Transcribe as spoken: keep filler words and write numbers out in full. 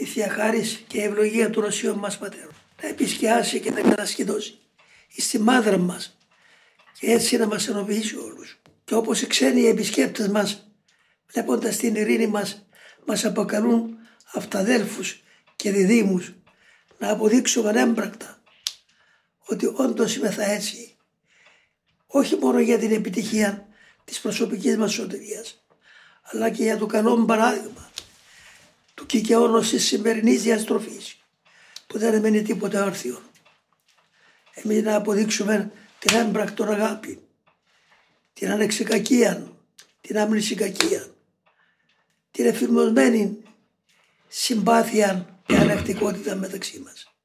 η Θεία Χάρις και η ευλογία του Ρωσίου μας Πατέρου να επισκιάσει και να κατασκηνώσει εις τη μάδρα μας και έτσι να μας ενοποιήσει όλους. Και όπως οι ξένοι επισκέπτες μας, βλέποντας την ειρήνη μας, μας αποκαλούν αυταδέλφους και διδήμους, να αποδείξουμε ανέμπρακτα ότι όντως είμεθα έτσι, όχι μόνο για την επιτυχία της προσωπικής μας σωτηρίας, αλλά και για το καλό παράδειγμα του κικαιώνος της σημερινής διαστροφής, που δεν έμενε τίποτα όρθιο. Εμείς να αποδείξουμε την έμπρακτον αγάπη, την ανεξικακία, την αμνησικακία, την εφηρμοσμένη συμπάθεια και ανεκτικότητα μεταξύ μας.